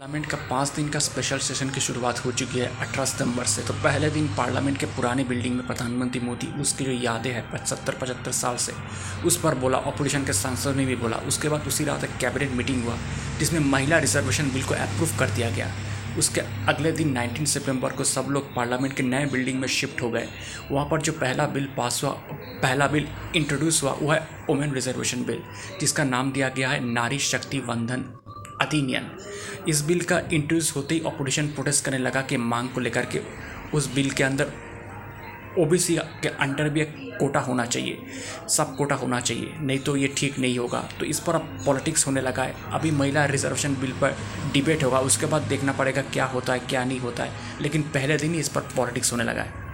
Parliament का 5 दिन का स्पेशल सेशन की शुरुआत हो चुकी है 18 सितंबर से। तो पहले दिन पार्लियामेंट के पुराने बिल्डिंग में प्रधानमंत्री मोदी उसकी जो यादें हैं 75 साल से उस पर बोला, ऑपोजिशन के सांसद ने भी बोला। उसके बाद उसी रात एक कैबिनेट मीटिंग हुआ जिसमें महिला रिजर्वेशन बिल को अप्रूव कर दिया गया। उसके अगले दिन 19 सितंबर को सब लोग पार्लियामेंट के नए बिल्डिंग में शिफ्ट हो गए। वहाँ पर जो पहला बिल पास हुआ, पहला बिल इंट्रोड्यूस हुआ, वह है वुमेन रिजर्वेशन बिल, जिसका नाम दिया गया है नारी शक्ति वंदन अधिनियम। इस बिल का इंट्रोड्यूस होते ही ऑपोजिशन प्रोटेस्ट करने लगा कि मांग को लेकर के उस बिल के अंदर ओबीसी के अंडर भी एक कोटा होना चाहिए, सब कोटा होना चाहिए, नहीं तो ये ठीक नहीं होगा। तो इस पर अब पॉलिटिक्स होने लगा है। अभी महिला रिजर्वेशन बिल पर डिबेट होगा, उसके बाद देखना पड़ेगा क्या होता है क्या नहीं होता है, लेकिन पहले दिन ही इस पर पॉलिटिक्स होने लगा है।